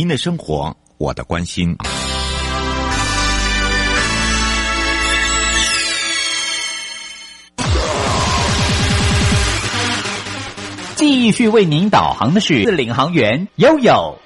您的生活，我的关心。继续为您导航的是领航员悠悠。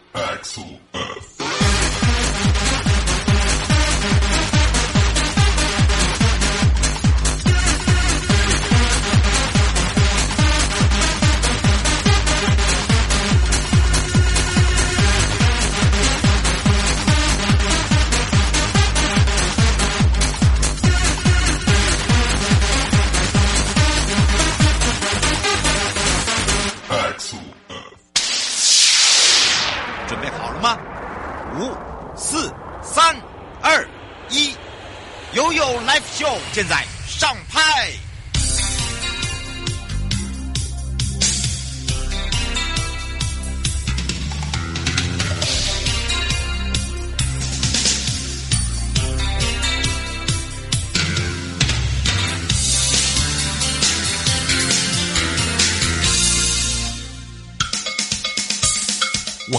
现在上拍，我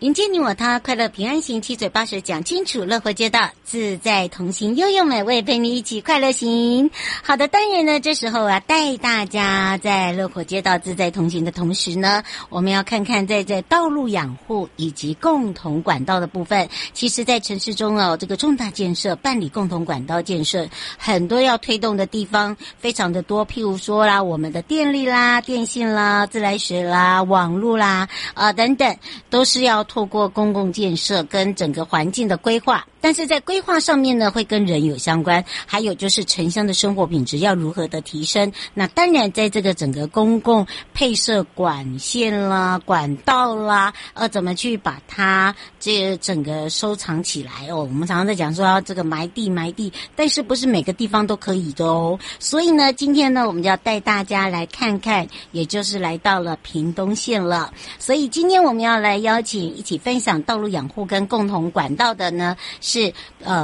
迎接你我他，快乐平安行，七嘴八舌讲清楚，乐活街道自在同行，悠悠美味陪你一起快乐行。好的，当然呢，这时候啊，带大家在乐活街道自在同行的同时呢，我们要看看在道路养护以及共同管道的部分。其实在城市中这个重大建设办理共同管道建设，很多要推动的地方非常的多，譬如说啦，我们的电力啦、电信啦、自来水啦、网路啦等等，都是要透过公共建设跟整个环境的规划，但是在规划上面呢，会跟人有相关，还有就是城乡的生活品质要如何的提升。那当然，在这个整个公共配设管线啦、管道啦，怎么去把它这整个收藏起来哦？我们常常在讲说要这个埋地，但是不是每个地方都可以的哦。所以呢，今天呢，我们就要带大家来看看，也就是来到了屏东县了。所以今天我们要来邀请一起分享道路养护跟共同管道的呢，是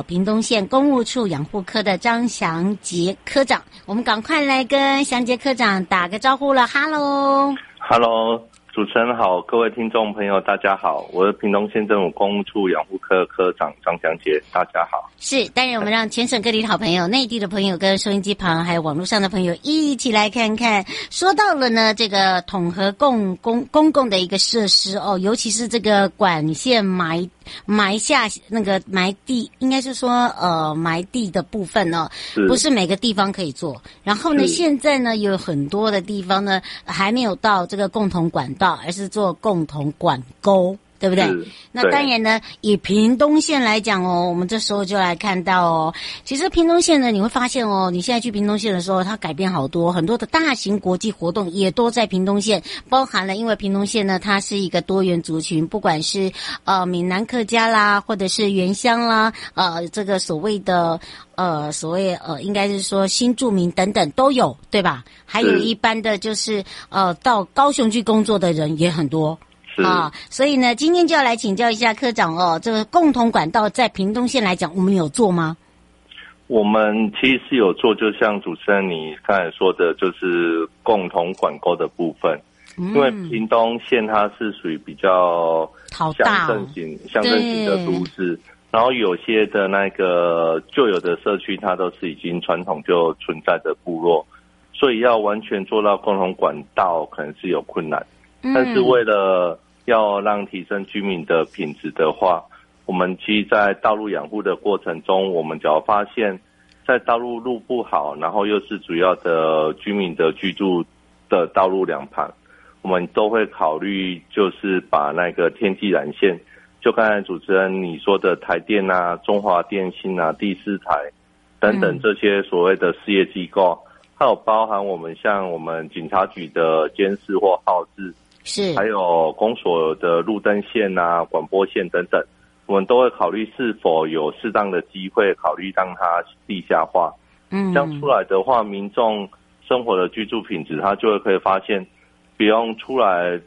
屏东县公务处养护科的张祥杰科长。我们赶快来跟祥杰科长打个招呼了。Hello， 主持人好，各位听众朋友大家好，我是屏东县政府公务处养护科科长张祥杰，大家好。是，当然我们让全省各地的好朋友、内地的朋友跟收音机旁还有网络上的朋友一起来看看。说到了呢，这个统合公共的一个设施哦，尤其是这个管线埋下那个埋地，应该是说埋地的部分呢，不是每个地方可以做。然后呢，现在呢有很多的地方呢还没有到这个共同管道，而是做共同管沟，对不对？那当然呢，以屏东县来讲哦，我们这时候就来看到哦，其实屏东县呢，你会发现哦，你现在去屏东县的时候，它改变好多，很多的大型国际活动也都在屏东县，包含了因为屏东县呢，它是一个多元族群，不管是闽南客家啦，或者是原乡啦，这个所谓应该是说新住民等等都有，对吧？还有一般的就是到高雄去工作的人也很多。所以呢，今天就要来请教一下科长哦，这个共同管道在屏东县来讲，我们有做吗？我们其实有做，就像主持人你刚才说的，就是共同管沟的部分。因为屏东县它是属于比较乡镇型的都市，然后有些的那个旧有的社区，它都是已经传统就存在的部落，所以要完全做到共同管道，可能是有困难。但是为了要让提升居民的品质的话，我们其实在道路养护的过程中，我们只要发现在道路路不好，然后又是主要的居民的居住的道路两旁，我们都会考虑就是把那个天际缆线，就刚才主持人你说的台电啊、中华电信啊、第四台等等这些所谓的事业机构，还有包含我们像我们警察局的监视或号志，是，还有公所的路灯线啊、广播线等等，我们都会考虑是否有适当的机会考虑让它地下化。这样出来的话，民众生活的居住品质，他就会可以发现，不用出来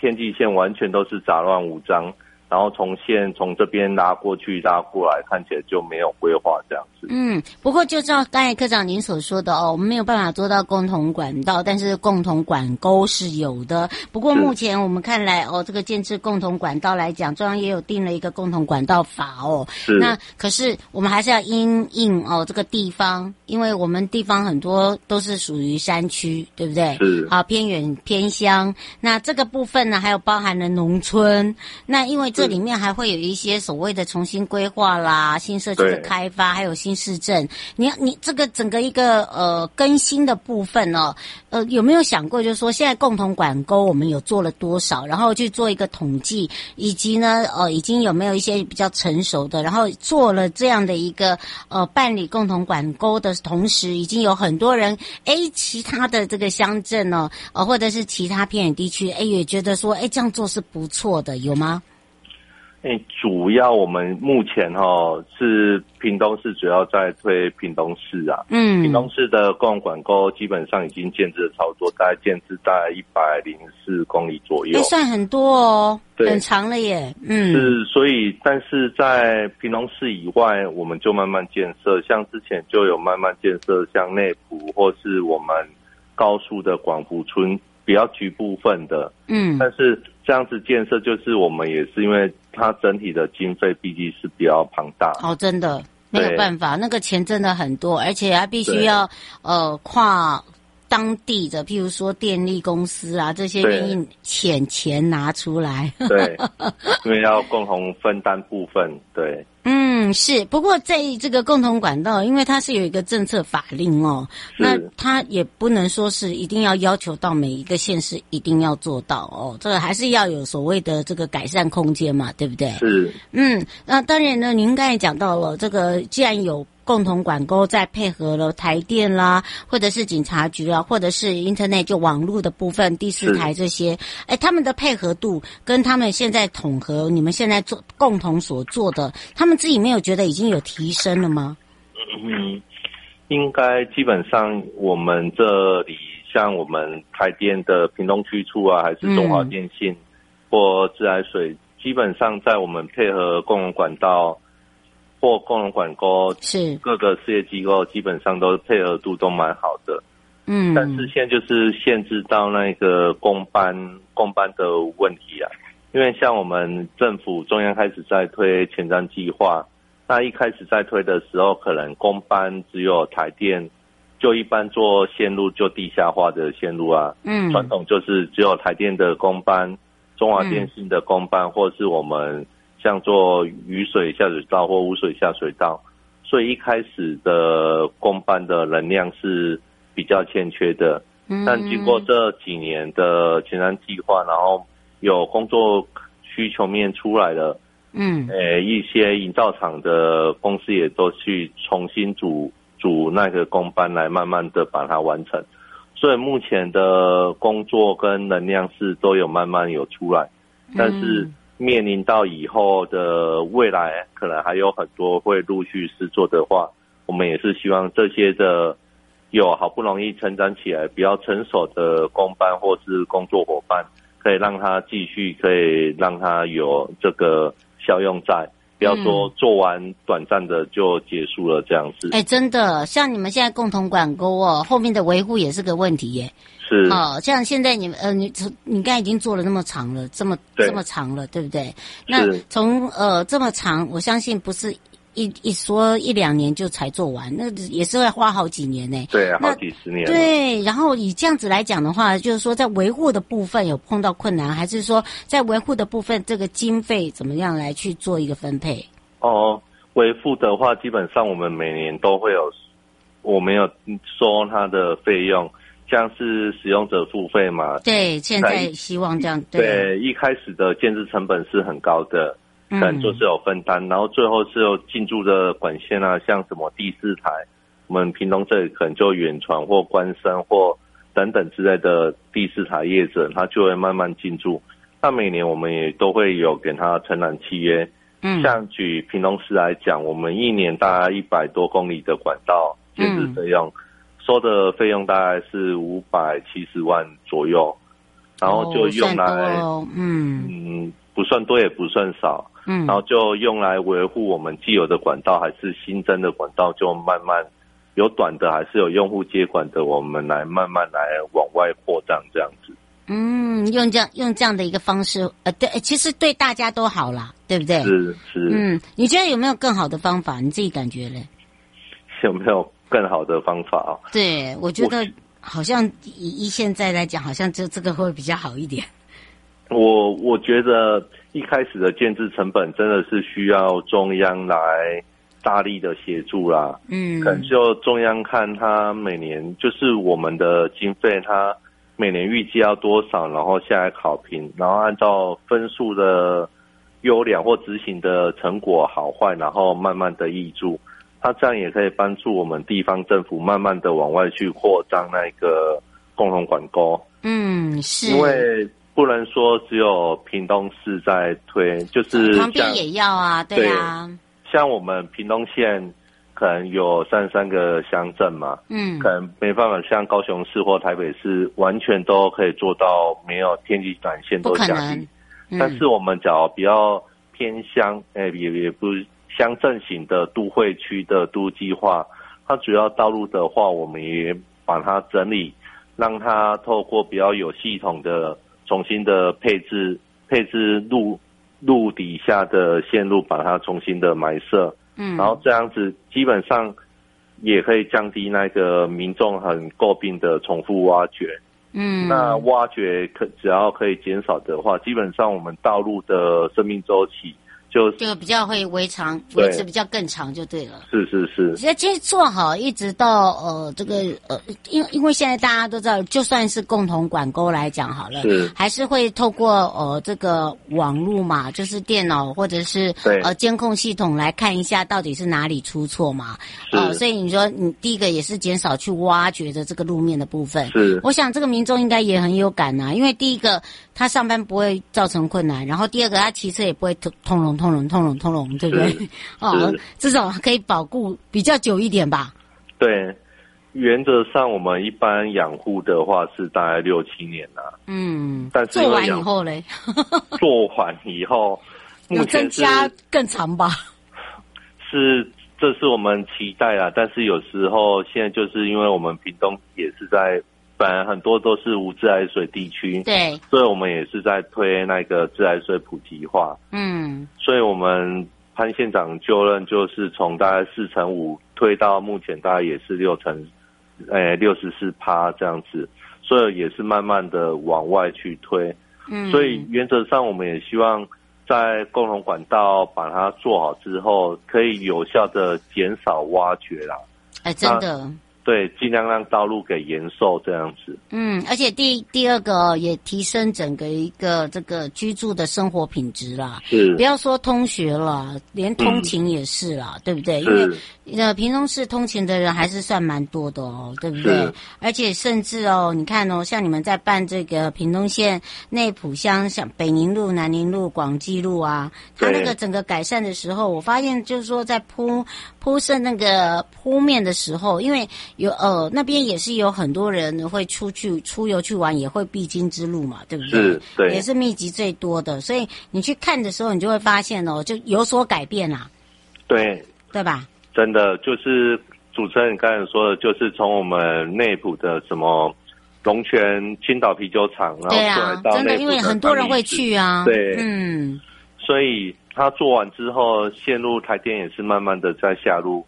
天际线完全都是杂乱无章，然后从线从这边拉过去拉过来，看起来就没有规划这样子。嗯，不过就照刚才科长您所说的哦，我们没有办法做到共同管道，但是共同管沟是有的。不过目前我们看来哦，这个建制共同管道来讲，中央也有定了一个共同管道法哦。是。那可是我们还是要因应哦这个地方，因为我们地方很多都是属于山区，对不对？是。好，偏远偏乡。那这个部分呢，还有包含了农村。那因为这里面还会有一些所谓的重新规划啦，新社区的开发，还有新市政。你这个整个一个更新的部分哦，有没有想过，就是说现在共同管沟我们有做了多少，然后去做一个统计，以及呢已经有没有一些比较成熟的，然后做了这样的一个办理共同管沟的同时，已经有很多人其他的这个乡镇哦，或者是其他偏远地区也觉得说这样做是不错的，有吗？主要我们目前是屏东市，主要在推屏东市啊。嗯，屏东市的共同管沟基本上已经建置的差不多，大概建置在104公里左右。算很多哦，很长了耶。嗯，是，所以但是在屏东市以外，我们就慢慢建设，像之前就有慢慢建设，像内埔或是我们高速的广福村，比较局部分的。嗯，但是这样子建设，就是我们也是因为它整体的经费毕竟是比较庞大哦，真的没有办法，那个钱真的很多，而且它必须要跨当地的，譬如说电力公司啊，这些愿意遣钱拿出来，对，因为要共同分担部分，对。嗯，是。不过在这个共同管道，因为它是有一个政策法令哦，那它也不能说是一定要求到每一个县市一定要做到哦，这个还是要有所谓的这个改善空间嘛，对不对？是。嗯，那当然呢，您刚才讲到了这个，既然有共同管沟，再配合了台电啦，或者是警察局啦，或者是 Internet 就网络的部分，第四台这些，他们的配合度跟他们现在统合，你们现在做共同所做的，他们自己没有觉得已经有提升了吗？嗯，应该基本上我们这里像我们台电的屏东区处啊，还是中华电信或自来水，基本上在我们配合共同管道。或共同管沟，是各个事业机构基本上都配合度都蛮好的，嗯，但是现在就是限制到那个公班的问题啊，因为像我们政府中央开始在推前瞻计划，那一开始在推的时候，可能公班只有台电，就一般做线路就地下化的线路啊，嗯，传统就是只有台电的公班、中华电信的公班，或是我们。像做雨水下水道或污水下水道，所以一开始的公办的能量是比较欠缺的。但经过这几年的前瞻计划，然后有工作需求面出来了，一些营造厂的公司也都去重新组那个公办来慢慢的把它完成，所以目前的工作跟能量是都有慢慢有出来，但是面临到以后的未来，可能还有很多会陆续施作的话，我们也是希望这些的有好不容易成长起来比较成熟的公班或是工作伙伴，可以让他继续，可以让他有这个效用在。不要说做完短暂的就结束了这样子。真的，像你们现在共同管沟哦，后面的维护也是个问题耶。是。像现在你们你刚才已经做了那么长了，这么长了，对不对？那从这么长，我相信不是一说一两年就才做完，那也是要花好几年呢。对，好几十年。对，然后以这样子来讲的话，就是说在维护的部分有碰到困难，还是说在维护的部分这个经费怎么样来去做一个分配？维护的话，基本上我们每年都会有，我们有收它的费用，像是使用者付费嘛。对，现在希望这样。对，一开始的建置成本是很高的。可能就是有分担，然后最后是有进驻的管线啊，像什么第四台，我们屏东这里可能就远传或关山或等等之类的第四台业者，他就会慢慢进驻。那每年我们也都会有给他承揽契约。像举屏东市来讲，我们一年大概100多公里的管道建置费用，收的费用大概是570万左右，然后就用来不算多也不算少，嗯，然后就用来维护我们既有的管道，还是新增的管道，就慢慢有短的，还是有用户接管的，我们来慢慢来往外扩张这样子。嗯，用这样的一个方式，对，其实对大家都好啦，对不对？是是。嗯，你觉得有没有更好的方法？你自己感觉嘞？有没有更好的方法啊？对，我觉得好像以现在来讲，好像这个会比较好一点。我觉得一开始的建制成本真的是需要中央来大力的协助啦。嗯，可能就中央看他每年就是我们的经费，他每年预计要多少，然后下来考评，然后按照分数的优良或执行的成果好坏，然后慢慢的挹注。他这样也可以帮助我们地方政府慢慢的往外去扩张那个共同管沟。嗯，是。因为不能说只有屏东市在推，就是旁边也要啊，对啊。像我们屏东县可能有33个乡镇嘛，嗯，可能没办法像高雄市或台北市完全都可以做到没有天气转线都降低，但是我们只要比较偏乡，也不乡镇型的都会区的都计划，它主要道路的话，我们也把它整理，让它透过比较有系统的重新的配置路底下的线路，把它重新的埋设，嗯，然后这样子基本上也可以降低那个民众很诟病的重复挖掘，嗯，那挖掘只要可以减少的话，基本上我们道路的生命周期就比较会维持比较更长就对了。是是是。其实做好一直到这个因为现在大家都知道，就算是共同管沟来讲好了，还是会透过这个网络嘛，就是电脑或者是监控系统来看一下到底是哪里出错嘛。所以你说你第一个也是减少去挖掘的这个路面的部分。是。我想这个民众应该也很有感啊，因为第一个他上班不会造成困难，然后第二个他骑车也不会通融，对不对？哦，至少可以保固比较久一点吧。对，原则上我们一般养护的话是大概6-7年啦。嗯，但是做完以后嘞？做完以后，有增加更长吧？是，这是我们期待啦。但是有时候现在就是因为我们屏东也是在。本来很多都是无自来水地区，对，所以我们也是在推那个自来水普及化。嗯，所以我们潘县长就任就是从大概4%-5%推到目前大概也是64%这样子，所以也是慢慢的往外去推。嗯，所以原则上我们也希望在共同管道把它做好之后，可以有效的减少挖掘啦。哎，真的。对，尽量让道路给延寿这样子。嗯，而且第二个也提升整个一个这个居住的生活品质啦。是，不要说通学了，连通勤也是啦，对不对？因为屏东市通勤的人还是算蛮多的哦，对不对？而且甚至哦，你看哦，像你们在办这个屏东县内埔乡，像北宁路、南宁路、广济路啊，它那个整个改善的时候，我发现就是说在铺设那个铺面的时候，因为有那边也是有很多人会出游去玩，也会必经之路嘛，对不对？是，对，也是密集最多的，所以你去看的时候，你就会发现哦，就有所改变啦。对，对吧？真的，就是主持人刚才说的，就是从我们内埔的什么龙泉青岛啤酒厂，然后过来到内埔的，真的，因为很多人会去啊。对，嗯，所以他做完之后，线路台电也是慢慢的在下路，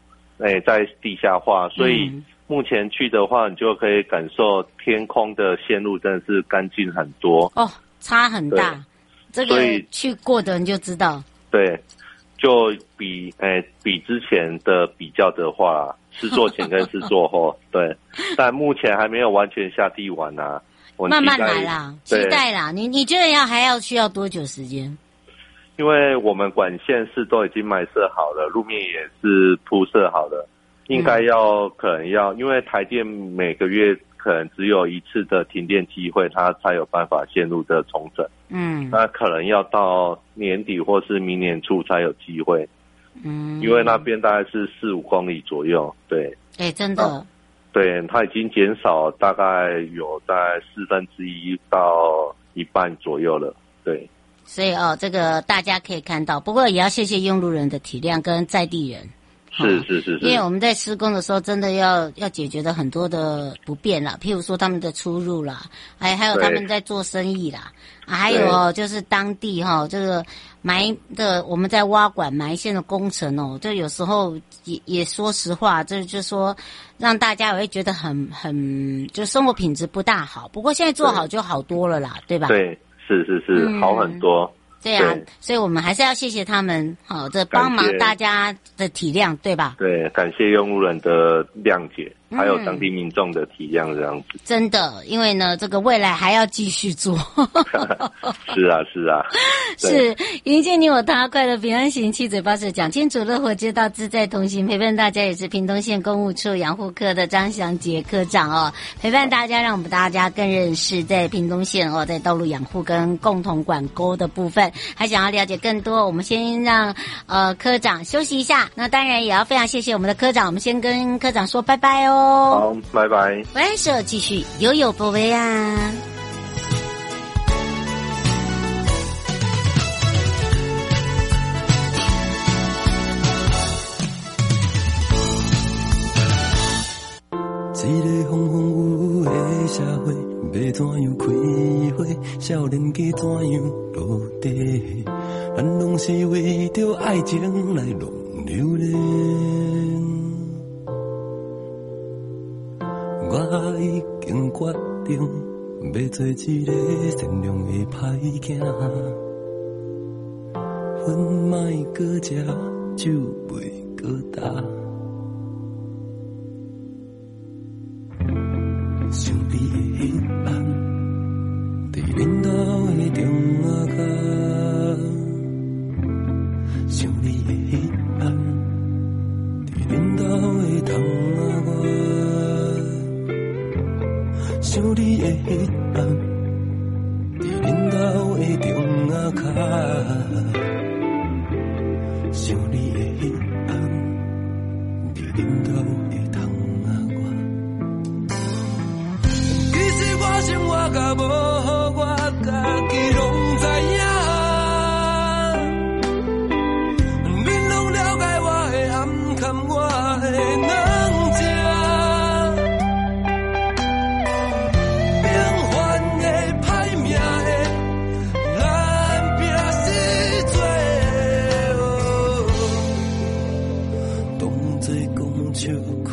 在地下化，所以。目前去的话，你就可以感受天空的线路真的是干净很多哦，差很大。这个去过的人就知道。对，就比之前的比较的话，是做前跟是做后，对。但目前还没有完全下地完啊，慢慢来啦，期待啦。你觉得还要需要多久时间？因为我们管线是都已经埋设好了，路面也是铺设好了。应该可能要，因为台电每个月可能只有一次的停电机会，它才有办法线路的重整。嗯，那可能要到年底或是明年初才有机会。嗯，因为那边大概是4-5公里左右。对，真的。啊，对，它已经减少大概有在1/4到一半左右了。对。所以哦，这个大家可以看到，不过也要谢谢用路人的体谅跟在地人。是，因为我们在施工的时候，真的要解决的很多的不便啦，譬如说他们的出入啦，还有他们在做生意啦，还有哦，就是当地哈、哦，这个埋的我们在挖管埋线的工程哦，就有时候也说实话，就说让大家也会觉得很就生活品质不大好。不过现在做好就好多了啦， 对吧？对，是，好很多。对啊，所以我们还是要谢谢他们，好的帮忙大家的体谅，对吧？对，感谢用路人的谅解，还有当地民众的体谅，这样子。真的，因为呢，这个未来还要继续做。是啊，是迎接你我他，快乐平安行，七嘴八舌讲清楚，乐活街道自在同行，陪伴大家也是屏东县公务处养护科的张祥杰科长哦，陪伴大家，让我们大家更认识在屏东县哦，在道路养护跟共同管沟的部分。还想要了解更多，我们先让科长休息一下。那当然也要非常谢谢我们的科长，我们先跟科长说拜拜哦。好，拜拜。晚上继续悠悠波维啊。一个风风雨雨的社会，要怎样开花？少年家怎样落地？咱拢是为着爱情来浪流连。我已经决定，要做一个善良的歹仔，烟莫搁食，酒袂搁干。想你的那晚，在恁家的中阿家，想你的那晚，在恁家的窗阿外，想你的那晚，在恁家的中阿卡，想你的那晚，在恁家的窗。我生活甲无好，我家己拢知影。恁拢了解我的暗藏，我的软弱。平凡的、歹命的，咱拼死做。当作讲笑话。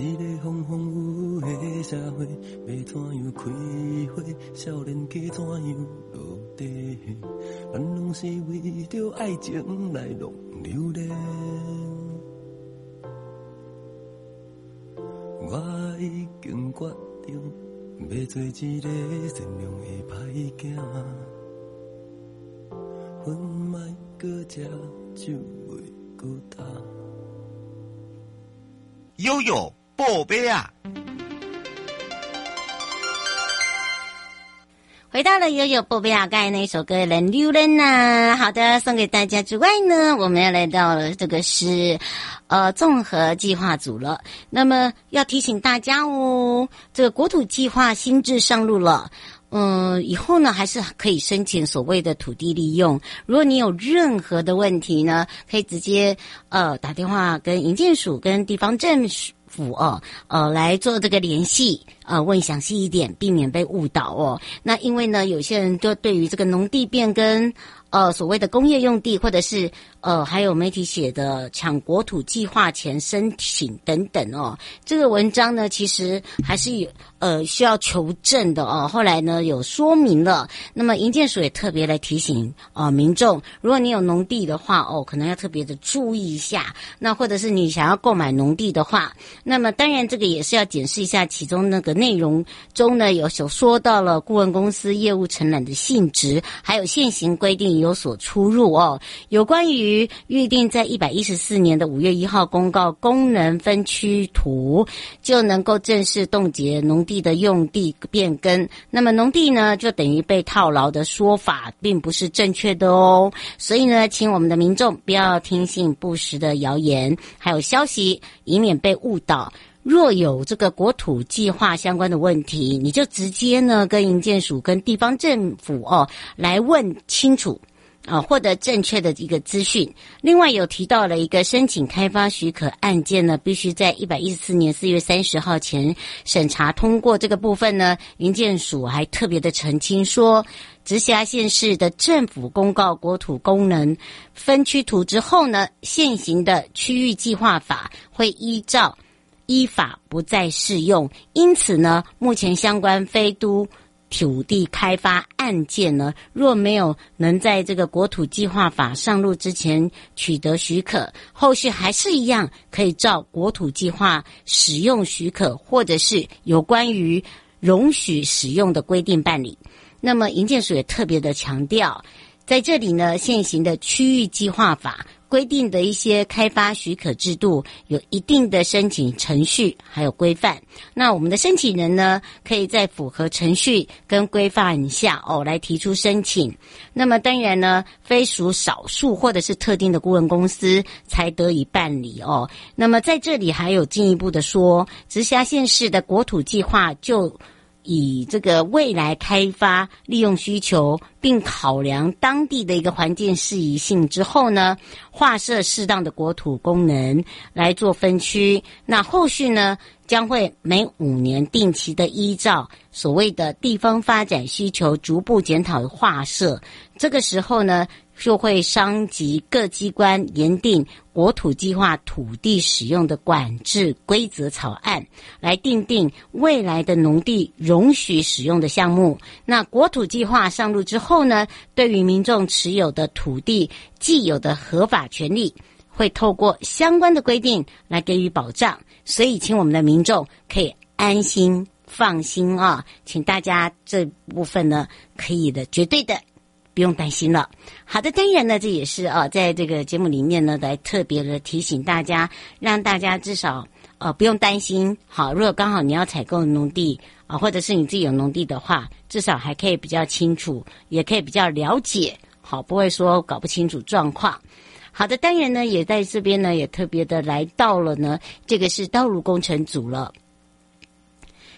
一个风风雨雨的社会，要怎样开花？少年家怎样落地？咱拢是为着爱情来浪流连。我已经决定，要做一个善良的歹仔，烟莫搁食，酒袂搁干。悠悠宝贝啊！回到了悠悠波比亚盖那首歌《人溜人》呐，好的，送给大家之外呢，我们要来到了这个是综合计划组了。那么要提醒大家哦，这个国土计划新制上路了。以后呢还是可以申请所谓的土地利用。如果你有任何的问题呢，可以直接打电话跟营建署跟地方政府来做这个联系，问详细一点，避免被误导哦。那因为呢，有些人就对于这个农地变更，所谓的工业用地，或者是还有媒体写的抢国土计划前申请等等哦，这个文章呢其实还是有需要求证的哦。后来呢有说明了，那么营建署也特别来提醒民众，如果你有农地的话哦，可能要特别的注意一下。那或者是你想要购买农地的话，那么当然这个也是要检视一下其中那个内容中呢有说到了顾问公司业务承揽的性质，还有现行规定。有所出入哦。有关于预定在114年的5月1号公告功能分区图，就能够正式冻结农地的用地变更。那么农地呢，就等于被套牢的说法，并不是正确的哦。所以呢，请我们的民众不要听信不实的谣言，还有消息，以免被误导。若有这个国土计划相关的问题，你就直接呢跟营建署跟地方政府来问清楚。获得正确的一个资讯。另外有提到了一个申请开发许可案件呢，必须在114年4月30号前审查通过。这个部分呢，营建署还特别的澄清说，直辖县市的政府公告国土功能分区图之后呢，现行的区域计划法会依法不再适用。因此呢，目前相关非都土地开发案件呢，若没有能在这个国土计划法上路之前取得许可，后续还是一样可以照国土计划使用许可或者是有关于容许使用的规定办理。那么营建署也特别的强调，在这里呢，现行的区域计划法规定的一些开发许可制度有一定的申请程序还有规范，那我们的申请人呢，可以在符合程序跟规范下来提出申请。那么当然呢，非属少数或者是特定的顾问公司才得以办理哦。那么在这里还有进一步的说，直辖县市的国土计划就以这个未来开发利用需求，并考量当地的一个环境适宜性之后呢，划设适当的国土功能来做分区。那后续呢，将会每5年定期的依照所谓的地方发展需求逐步检讨划设。这个时候呢，就会商及各机关研定国土计划土地使用的管制规则草案，来订定未来的农地容许使用的项目。那国土计划上路之后呢，对于民众持有的土地既有的合法权利，会透过相关的规定来给予保障。所以请我们的民众可以安心放心请大家这部分呢，可以的，绝对的不用担心了。好的，当然呢，这也是在这个节目里面呢，来特别的提醒大家，让大家至少不用担心。好，如果刚好你要采购农地或者是你自己有农地的话，至少还可以比较清楚，也可以比较了解，好，不会说搞不清楚状况。好的，当然呢，也在这边呢，也特别的来到了呢，这个是道路工程组了。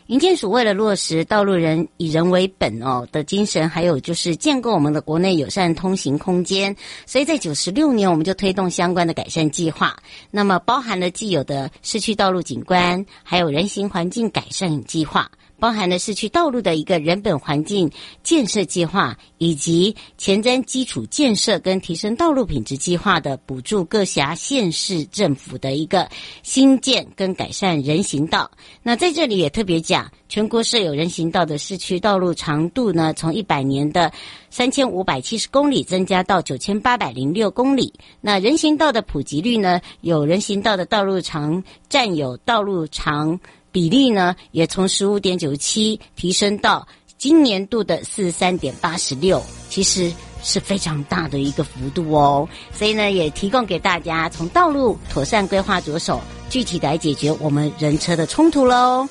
营建署为了落实道路人以人为本的精神，还有就是建构我们的国内友善通行空间，所以在96年我们就推动相关的改善计划，那么包含了既有的市区道路景观还有人行环境改善计划，包含了市区道路的一个人本环境建设计划，以及前瞻基础建设跟提升道路品质计划的补助各辖县市政府的一个新建跟改善人行道。那在这里也特别讲，全国设有人行道的市区道路长度呢，从100年的3570公里增加到9806公里。那人行道的普及率呢，有人行道的道路长占有道路长比例呢，也从 15.97 提升到今年度的 43.86， 其实是非常大的一个幅度哦。所以呢，也提供给大家从道路妥善规划着手，具体来解决我们人车的冲突咯。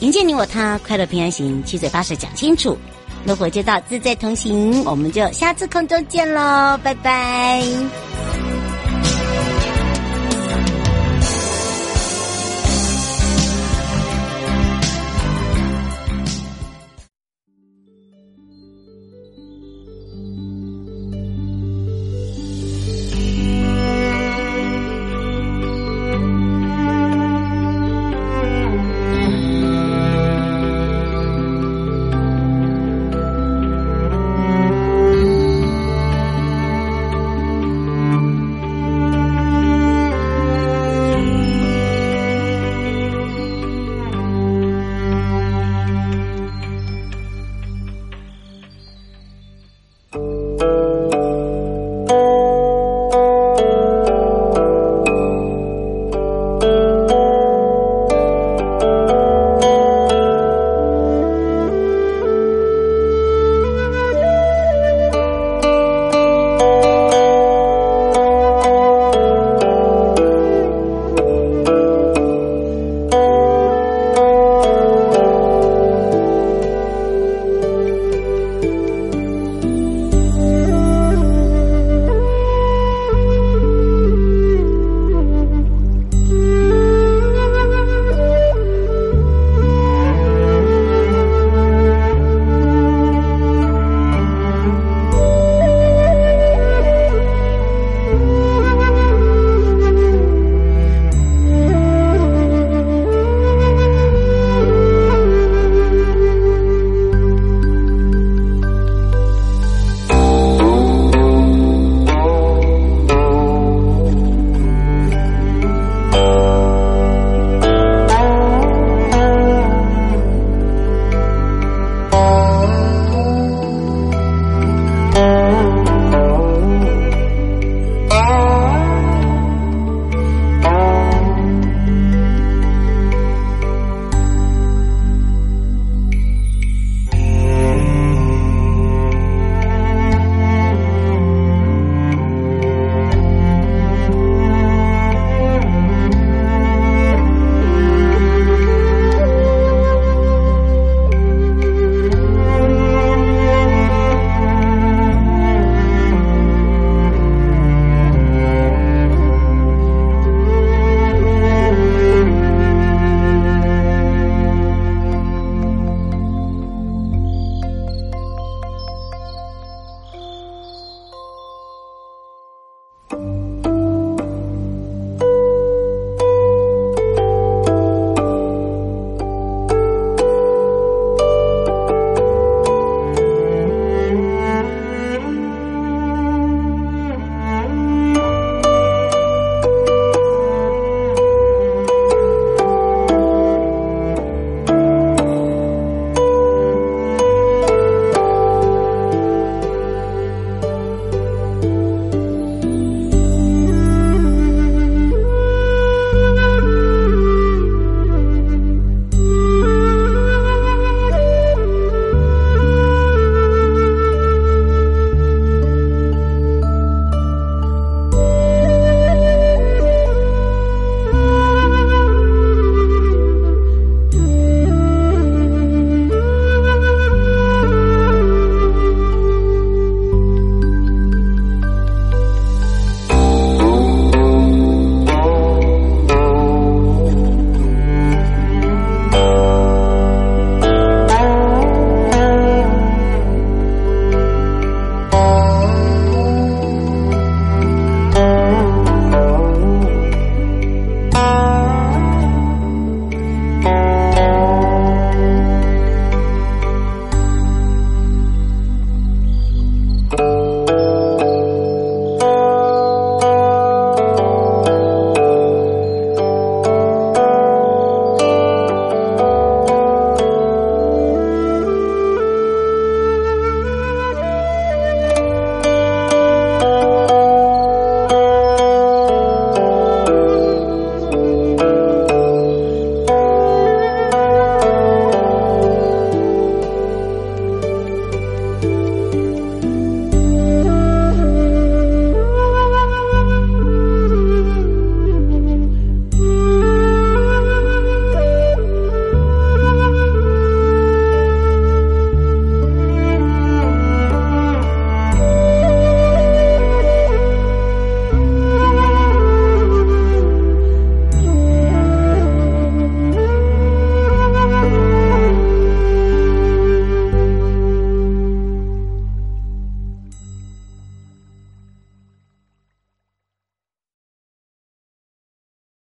迎接你我他，快乐平安行，七嘴八舌讲清楚，乐活街道自在同行，我们就下次空中见咯，拜拜。